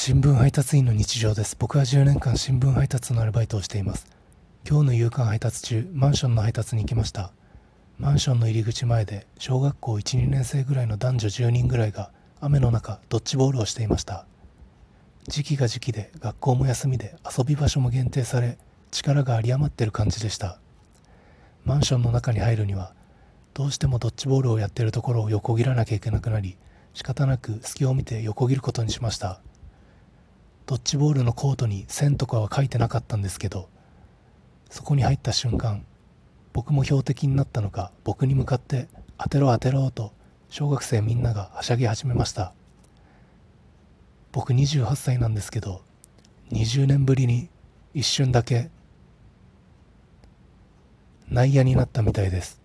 新聞配達員の日常です。僕は10年間新聞配達のアルバイトをしています。今日の夕刊配達中、マンションの配達に行きました。マンションの入り口前で、小学校 1,2 年生ぐらいの男女10人ぐらいが、雨の中、ドッジボールをしていました。時期が時期で、学校も休みで、遊び場所も限定され、力が有り余ってる感じでした。マンションの中に入るには、どうしてもドッジボールをやっているところを横切らなきゃいけなくなり、仕方なく隙を見て横切ることにしました。ドッジボールのコートに線とかは書いてなかったんですけど、そこに入った瞬間、僕も標的になったのか、僕に向かって当てろ当てろと小学生みんながはしゃぎ始めました。僕28歳なんですけど、20年ぶりに一瞬だけ内野になったみたいです。